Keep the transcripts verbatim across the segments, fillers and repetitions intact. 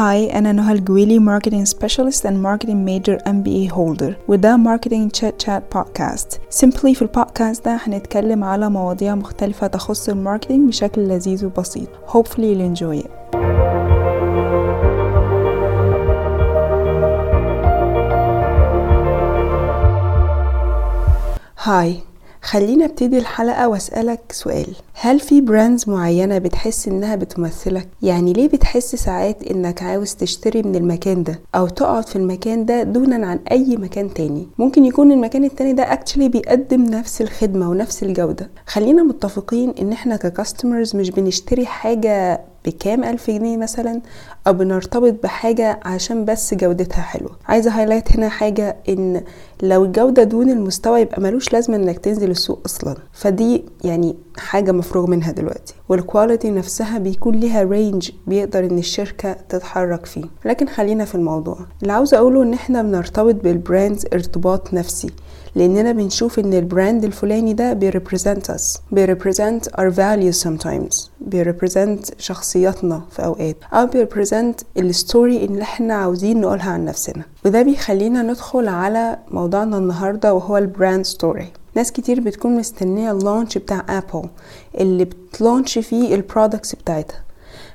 هاي أنا نهال جويلي ماركتينج سبيشالست and ماركتينج ميجر إم بي إي هولدر وده ماركتينج تشات تشات بودكاست. سيمبلي في البودكاست ده هنتكلم على مواضيع مختلفة تخص الماركتينج بشكل لذيذ وبسيط. Hopefully you'll enjoy it. هاي، خلينا ابتدي الحلقة واسألك سؤال، هل في براندز معينة بتحس انها بتمثلك؟ يعني ليه بتحس ساعات انك عاوز تشتري من المكان ده او تقعد في المكان ده دونا عن اي مكان تاني؟ ممكن يكون المكان التاني ده اكتشلي بيقدم نفس الخدمة ونفس الجودة. خلينا متفقين ان احنا ككاستمرز مش بنشتري حاجة بكام ألف جنيه مثلا أو بنرتبط بحاجة عشان بس جودتها حلوة. عايزة هايلايت هنا حاجة، إن لو الجودة دون المستوى يبقى ملوش لازمة إنك تنزل السوق أصلا، فدي يعني حاجة مفروغ منها دلوقتي. والكواليتي نفسها بيكون لها رينج بيقدر إن الشركة تتحرك فيه. لكن خلينا في الموضوع اللي عاوزة أقوله، إن إحنا بنرتبط بالبراندز ارتباط نفسي، لأننا بنشوف إن البراند الفلاني ده بيريبريزنت أس، بيريبريزنت أور فاليوز sometimes، بيريبريزنت شخصياتنا في أوقات، أو بيريبريزنت الستوري اللي إحنا عاوزين نقولها عن نفسنا. وده بيخلينا ندخل على موضوعنا النهاردة وهو البراند ستوري. ناس كتير بتكون مستنية اللونش بتاع أبل اللي بتلونش فيه البرودكتس بتاعتها،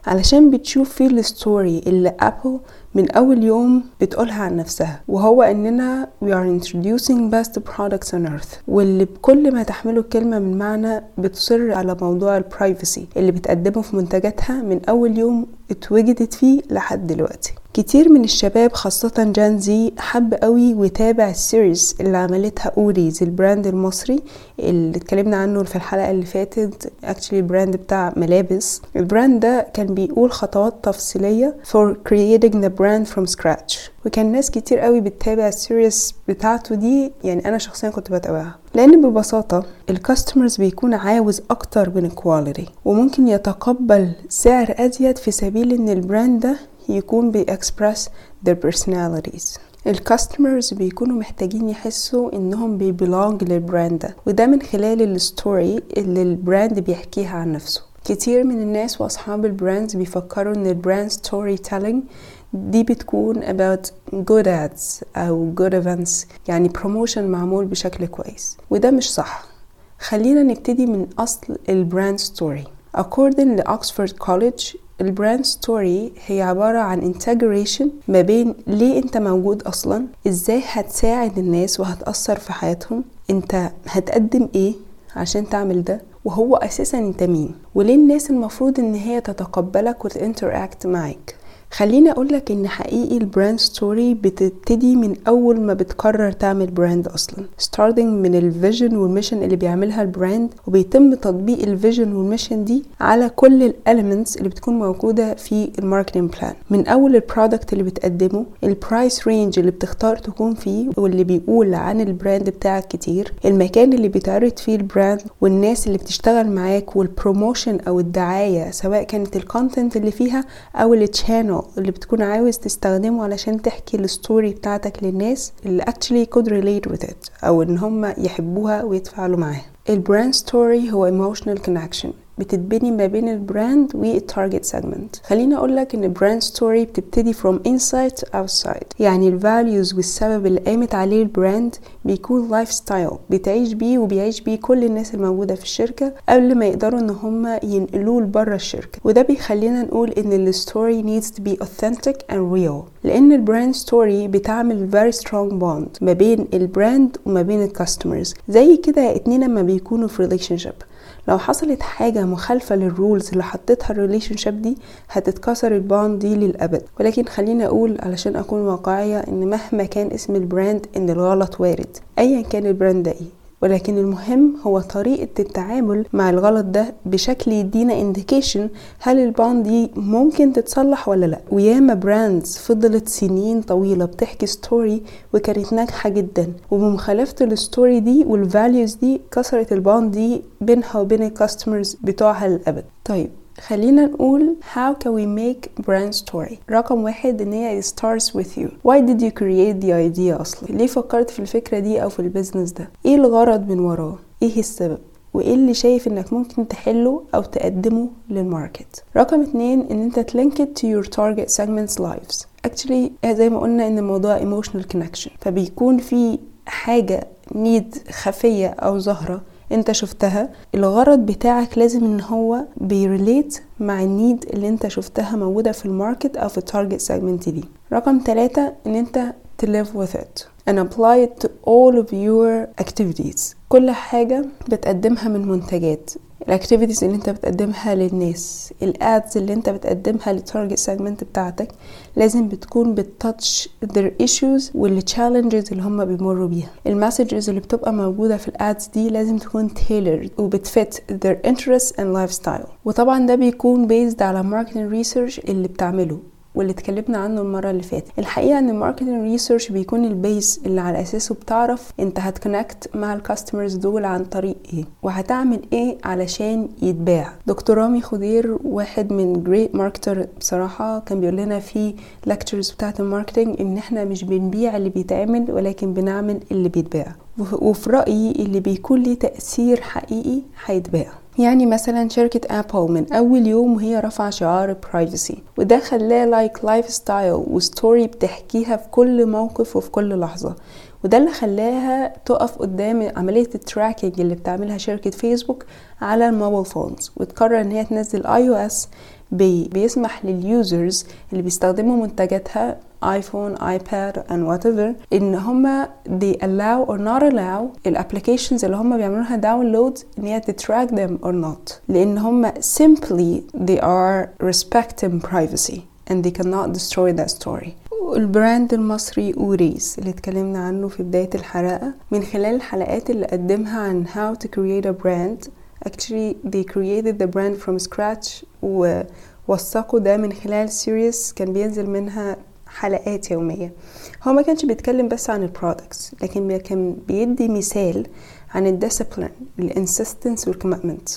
علشان بتشوف فيه الستوري اللي أبل من أول يوم بتقولها عن نفسها، وهو أننا we are introducing best products on earth، واللي بكل ما تحمله الكلمة من معنى بتصر على موضوع البرايفسي اللي بتقدمه في منتجاتها من أول يوم اتوجدت فيه لحد دلوقتي. كتير من الشباب خاصة جان زي حب قوي وتابع السيريز اللي عملتها أوريز، البراند المصري اللي اتكلمنا عنه في الحلقة اللي فاتت، اكشلي البراند بتاع ملابس. البراند ده كان بيقول خطوات تفصيلية for creating the brand from scratch، وكان ناس كتير قوي بتتابع السيريز بتاعته دي. يعني أنا شخصيا كنت بتابعها، لأن ببساطة الكاستمرز بيكون عاوز أكتر من الكواليتي، وممكن يتقبل سعر أزيد في سبيل إن البراند ده يكون بيأكسبرس their personalities. الكاستمرز بيكونوا محتاجين يحسوا انهم بيبلونج للبراند ده، وده من خلال الستوري اللي البراند بيحكيها عن نفسه. كتير من الناس واصحاب البراندز بيفكروا ان البراند ستوري تيلينج دي بتكون about good ads او good events، يعني promotion معمول بشكل كويس، وده مش صح. خلينا نبتدي من اصل البراند ستوري. according to Oxford College، البراند ستوري هي عبارة عن انتجريشن ما بين ليه انت موجود اصلا، ازاي هتساعد الناس وهتأثر في حياتهم، انت هتقدم ايه عشان تعمل ده، وهو اساسا انت مين، وليه الناس المفروض ان هي تتقبلك وتانتراكت معاك. خليني اقولك ان حقيقي البراند ستوري بتبتدي من اول ما بتقرر تعمل براند اصلا، starting من الفيجن والميشن اللي بيعملها البراند، وبيتم تطبيق الفيجن والميشن دي على كل الاليمنتس اللي بتكون موجوده في الماركتنج بلان، من اول البرودكت اللي بتقدمه، البرايس رينج اللي بتختار تكون فيه واللي بيقول عن البراند بتاعك كتير، المكان اللي بيتعرض فيه البراند والناس اللي بتشتغل معاك، والبروموشن او الدعايه سواء كانت الكونتنت اللي فيها او التشانل اللي بتكون عاوز تستخدمه علشان تحكي الستوري بتاعتك للناس اللي actually could relate with it، أو إن هم يحبوها ويتفاعلوا معاها. البراند ستوري هو emotional connection بتتبني ما بين البراند والتارجت سيجمنت. خليني أقولك إن البراند ستوري بتبتدي from inside to outside، يعني الفاليوز والسبب اللي قامت عليه البراند بيكون لايف ستايل بتعيش بيه وبيعيش بيه كل الناس الموجودة في الشركة قبل ما يقدروا إن هم ينقلوه لبرة الشركة. وده بيخلينا نقول إن الستوري needs to be authentic and real، لأن البراند ستوري بتعمل very strong bond ما بين البراند وما بين الكاستمرز، زي كده اتنين لما بيكونوا في relationship. لو حصلت حاجة مخالفة للرولز اللي حطيتها الريليشن شيب دي هتتكسر الباند دي للأبد. ولكن خلينا أقول علشان أكون واقعية إن مهما كان اسم البراند إن الغلط وارد أيا كان البراند ده إيه، ولكن المهم هو طريقة التعامل مع الغلط ده بشكل يدينا انديكيشن هل الباند دي ممكن تتصلح ولا لا. وياما براندز فضلت سنين طويلة بتحكي ستوري وكانت ناجحة جدا، وبمخالفة الستوري دي والفاليوز دي كسرت الباند دي بينها وبين الكاستمرز بتوعها للأبد. طيب خلينا نقول how can we make brand story. رقم واحد ان هي it starts with you. why did you create the idea اصلا؟ ليه فكرت في الفكرة دي او في البيزنس ده؟ ايه الغرض من وراه؟ ايه السبب؟ وايه اللي شايف انك ممكن تحله او تقدمه للماركت. رقم اتنين، ان انت تلينكت to your target segments lives. actually زي ما قلنا ان الموضوع emotional connection، فبيكون في حاجة نيد خفية او ظاهرة انت شفتها، الغرض بتاعك لازم ان هو بيريليت مع النيد اللي انت شفتها موجودة في الماركت او في التارجت سيجمنت دي. رقم ثلاثة، ان انت to live with it and apply it to all of your activities. كل حاجة بتقدمها من منتجات، الاكتيفيتيز اللي انت بتقدمها للناس، الادز اللي انت بتقدمها للتارجت سيجمنت بتاعتك، لازم بتكون بتتاتش ذير ايشوز والتشالنجز اللي هم بيمروا بيها. المسجز اللي بتبقى موجوده في الادز دي لازم تكون تيلرد وبتفت ذير انترست اند لايف ستايل، وطبعا ده بيكون بيزد على ماركتنج ريسيرش اللي بتعمله واللي اتكلمنا عنه المرة اللي فاتت. الحقيقة ان الماركتنج ريسيرش بيكون البيز اللي على اساسه بتعرف انت هتكونكت مع الكاستمرز دول عن طريق ايه وهتعمل ايه علشان يتباع. دكتور رامي خضير واحد من جريت ماركتر بصراحة كان بيقول لنا في lectures بتاعت الماركتنج ان احنا مش بنبيع اللي بيتعمل ولكن بنعمل اللي بيتباع، وفي رأيي اللي بيكون ليه تأثير حقيقي هيتباع. يعني مثلا شركة أبل من أول يوم وهي رفع شعار privacy، وده خلاه لايك لايف ستايل وستوري بتحكيها في كل موقف وفي كل لحظة، وده اللي خلاها تقف قدام عملية التراكينج اللي بتعملها شركة فيسبوك على الموبايل فونز، وتقرر ان هي تنزل اي او اس بيسمح لليوزرز اللي بيستخدموا منتجاتها iPhone, iPad and whatever ان هما they allow or not allow الابليكيشنز اللي هما بيعملوها داونلودز ان هي تتراك them or not، لان هما simply they are respecting privacy and they cannot destroy that story. البراند المصري أوريس اللي اتكلمنا عنه في بداية الحلقة، من خلال الحلقات اللي قدمها عن how to create a brand actually they created the brand from scratch، ووثقوا ده من خلال series كان بينزل منها حلقات يومية. هو ما كانش بيتكلم بس عن البرودكتس لكن كان بيدي مثال عن الديسيبلين الانسيستنس والكوميتمنت،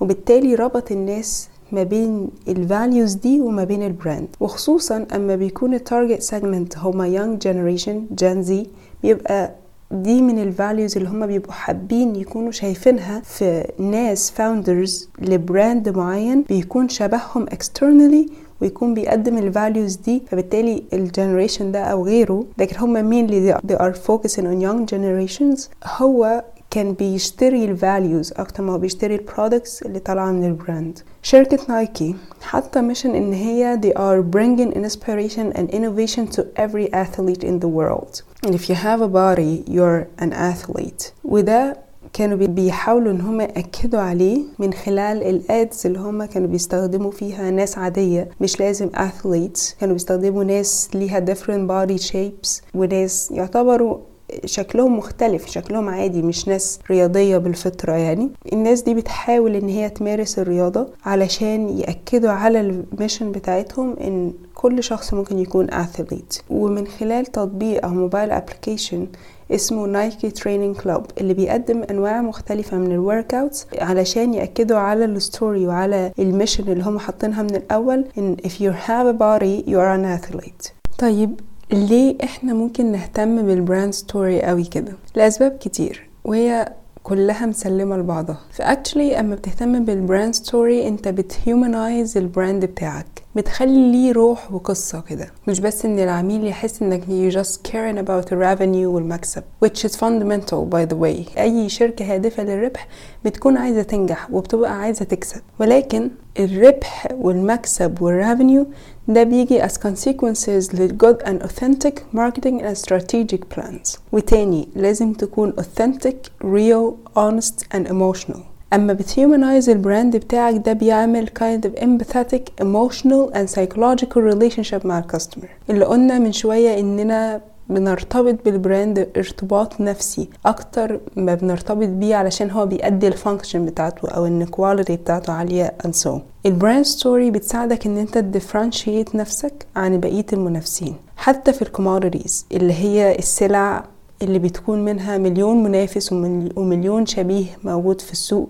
وبالتالي ربط الناس ما بين الفاليوز دي وما بين البراند، وخصوصا اما بيكون التارجت سيجمنت هما يونج جنريشن جين زي، بيبقى دي من الفاليوز اللي هما بيبقوا حابين يكونوا شايفينها في ناس فاوندرز لبراند معين بيكون شبههم اكسترنالي ويكون بيقدم الفاليوز دي، فبالتالي الجنريشن ده او غيره، لكن هما مين اللي they are focusing on young generations هو كان بيشتري الفاليوز اكتر ما بيشتري البرودكتس اللي طالعه من البراند. شركه نايكي حتى ميشن ان هي they are bringing inspiration and innovation to every athlete in the world and if you have a body you're an athlete، وده كانوا بيحاولوا ان هم يأكدوا عليه من خلال الادز اللي هم كانوا بيستخدموا فيها ناس عادية مش لازم athletes، كانوا بيستخدموا ناس ليها different body shapes وناس يعتبروا شكلهم مختلف، شكلهم عادي مش ناس رياضية بالفطرة. يعني الناس دي بتحاول ان هي تمارس الرياضة علشان يأكدوا على الميشن بتاعتهم ان كل شخص ممكن يكون athlete، ومن خلال تطبيق او موبايل ابليكيشن اسمه نايكي تريننج كلوب اللي بيقدم انواع مختلفه من الورك اوتس علشان ياكدوا على الستوري وعلى الميشن اللي هم حاطينها من الاول ان if you have a body you are an athlete. طيب ليه احنا ممكن نهتم بالبراند ستوري قوي كده؟ لاسباب كتير وهي كلها مسلمه لبعضها. فاكتشلي اما بتهتم بالبراند ستوري انت بتهيومنايز البراند بتاعك، بتخلي ليه روح وقصة كده، مش بس ان العميل يحس انك you just caring about the revenue والمكسب which is fundamental by the way. اي شركة هادفة للربح بتكون عايزة تنجح وبتبقى عايزة تكسب، ولكن الربح والمكسب والrevenue ده بيجي as consequences لل good and authentic marketing and strategic plans. وتاني لازم تكون authentic real honest and emotional. اما بتهيومنايز البراند بتاعك ده بيعمل kind of empathetic emotional and psychological relationship مع الكاستمر. اللي قلنا من شوية اننا بنرتبط بالبراند ارتباط نفسي اكتر ما بنرتبط بيه علشان هو بيأدي الفانكشن بتاعته او ان الكواليتي بتاعته عالية and so. البراند ستوري بتساعدك ان انت تديفرنشيت نفسك عن بقية المنافسين حتى في الكوموديتيز اللي هي السلع اللي بتكون منها مليون منافس ومليون شبيه موجود في السوق.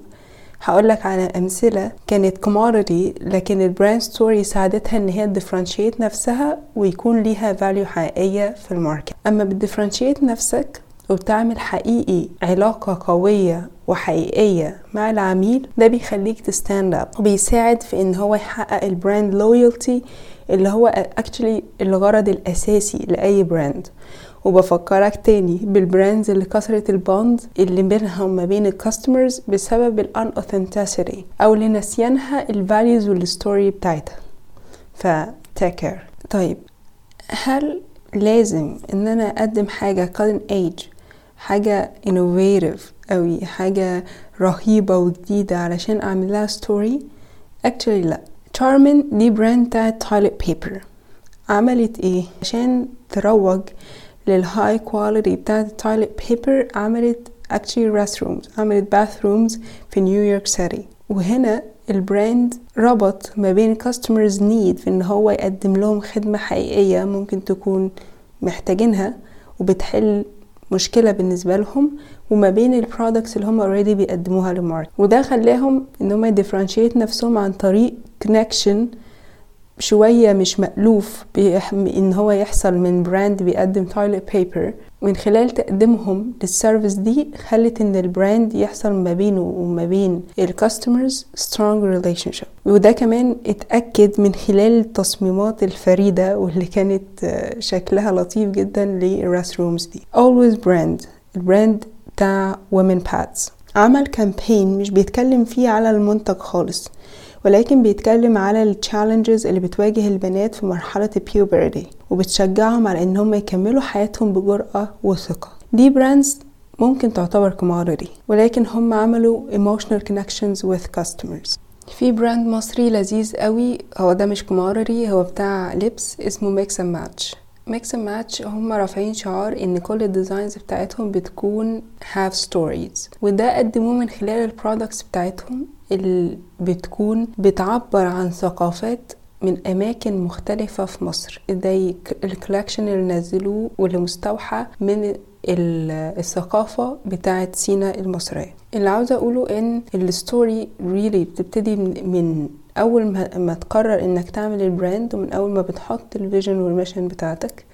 هقولك على امثله كانت كوموديتي لكن البراند ستوري ساعدتها ان هي تديفرنشيت نفسها ويكون ليها فاليو حقيقيه في الماركت. اما بتديفرنشيت نفسك وبتعمل حقيقي علاقة قوية وحقيقية مع العميل، ده بيخليك تستاند اب وبيساعد في ان هو يحقق البراند لويالتي اللي هو actually الغرض الاساسي لاي براند. وبفكرك تاني بالبراندز اللي كسرت البوند اللي بينهم ما بين الكاستمرز بسبب الان اوثنتيسيتي او لنسيانها الفاليوز والستوري بتاعتها. فتاكر طيب، هل لازم ان انا اقدم حاجه قادم ايج، حاجه انوفيتيف قوي، حاجه رهيبه وجديده علشان اعمل لها ستوري؟ اكشلي لا. تشارمن دي براند بتاع تواليت بيبر، عملت ايه عشان تروج للهاي كواليتي بتاع التواليت بيبر؟ عملت اكشلي ريست رومز، عملت باث رومز في نيويورك سيتي. وهنا البراند ربط ما بين كاستمرز نيد في ان هو يقدم لهم خدمة حقيقية ممكن تكون محتاجينها وبتحل مشكلة بالنسبة لهم، وما بين البرودكتس اللي هم اوريدي بيقدموها للماركت. وده خلاهم ان هم يديفرنشيت نفسهم عن طريق كونكشن شوية مش مألوف ان هو يحصل من براند بيقدم تواليت بيبر. من خلال تقديمهم للسيرفيس دي خلت ان البراند يحصل ما بينه وما بين الكاستمرز سترونج ريليشنشيب. وده كمان اتأكد من خلال التصميمات الفريدة واللي كانت شكلها لطيف جدا للراس رومز دي. Always brand، البراند بتاع women pads، عمل كامبين مش بيتكلم فيه على المنتج خالص، ولكن بيتكلم على التشالنجز اللي بتواجه البنات في مرحلة البيوبرتي وبتشجعهم على انهم يكملوا حياتهم بجرأة وثقة. دي براندز ممكن تعتبر كماريري، ولكن هم عملوا emotional connections with customers. في براند مصري لذيذ قوي، هو ده مش كماريري، هو بتاع لبس اسمه Mix and Match. Mix and Match هم رافعين شعار ان كل الديزاينز بتاعتهم بتكون have stories، وده قدموه من خلال البرودكتس بتاعتهم اللي بتكون بتعبر عن ثقافات من اماكن مختلفة في مصر. ده الكولكشن اللي نزلوه واللي مستوحى من الثقافة بتاعة سينا المصرية. اللي عاوز اقوله ان الستوري ريلي بتبتدي من اول ما تقرر انك تعمل البراند، ومن اول ما بتحط الفيجن والميشن بتاعتك،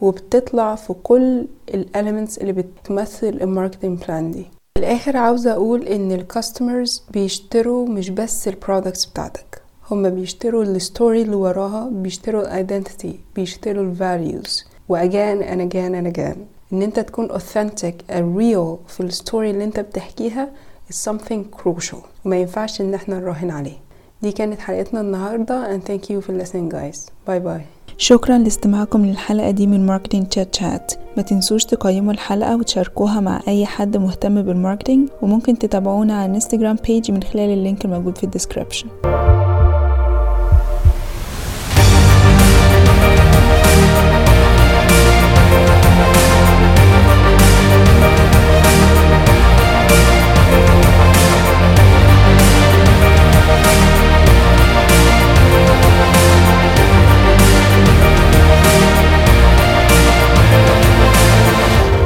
وبتطلع في كل الاليمنتس اللي بتمثل الماركتنج بلان دي. في الاخر عاوز اقول ان الكاستمرز بيشتروا مش بس البرودكتس بتاعتك، هم بيشتروا الستوري اللي وراها، بيشتروا الايدنتيتي، بيشتروا الفاليوز. واجان انا جان انا جان ان انت تكون اوثنتيك الريل في الستوري اللي انت بتحكيها is something crucial، وما ينفعش ان احنا نراهن عليه. دي كانت حلقتنا النهاردة and thank you for listening guys. باي باي. شكرا لاستماعكم للحلقة دي من ماركتينج تشات شات. ما تنسوش تقيموا الحلقة وتشاركوها مع أي حد مهتم بالماركتينج، وممكن تتابعونا على انستجرام بيج من خلال اللينك الموجود في الديسكريبشن.